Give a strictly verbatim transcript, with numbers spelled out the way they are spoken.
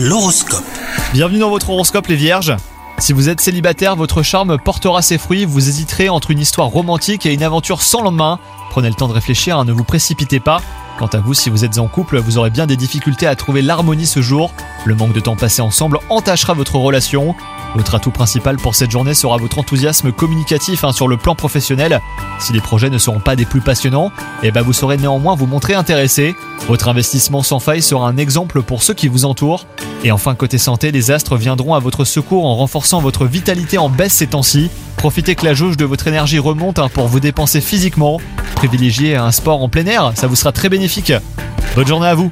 L'horoscope. Bienvenue dans votre horoscope les vierges. Si vous êtes célibataire, votre charme portera ses fruits, vous hésiterez entre une histoire romantique et une aventure sans lendemain. Prenez le temps de réfléchir, hein, ne vous précipitez pas. Quant à vous, si vous êtes en couple, vous aurez bien des difficultés à trouver l'harmonie ce jour. Le manque de temps passé ensemble entachera votre relation. Votre atout principal pour cette journée sera votre enthousiasme communicatif hein, sur le plan professionnel. Si les projets ne seront pas des plus passionnants, eh ben vous saurez néanmoins vous montrer intéressé. Votre investissement sans faille sera un exemple pour ceux qui vous entourent. Et enfin, côté santé, les astres viendront à votre secours en renforçant votre vitalité en baisse ces temps-ci. Profitez que la jauge de votre énergie remonte hein, pour vous dépenser physiquement. Privilégiez un sport en plein air, ça vous sera très bénéfique. Bonne journée à vous!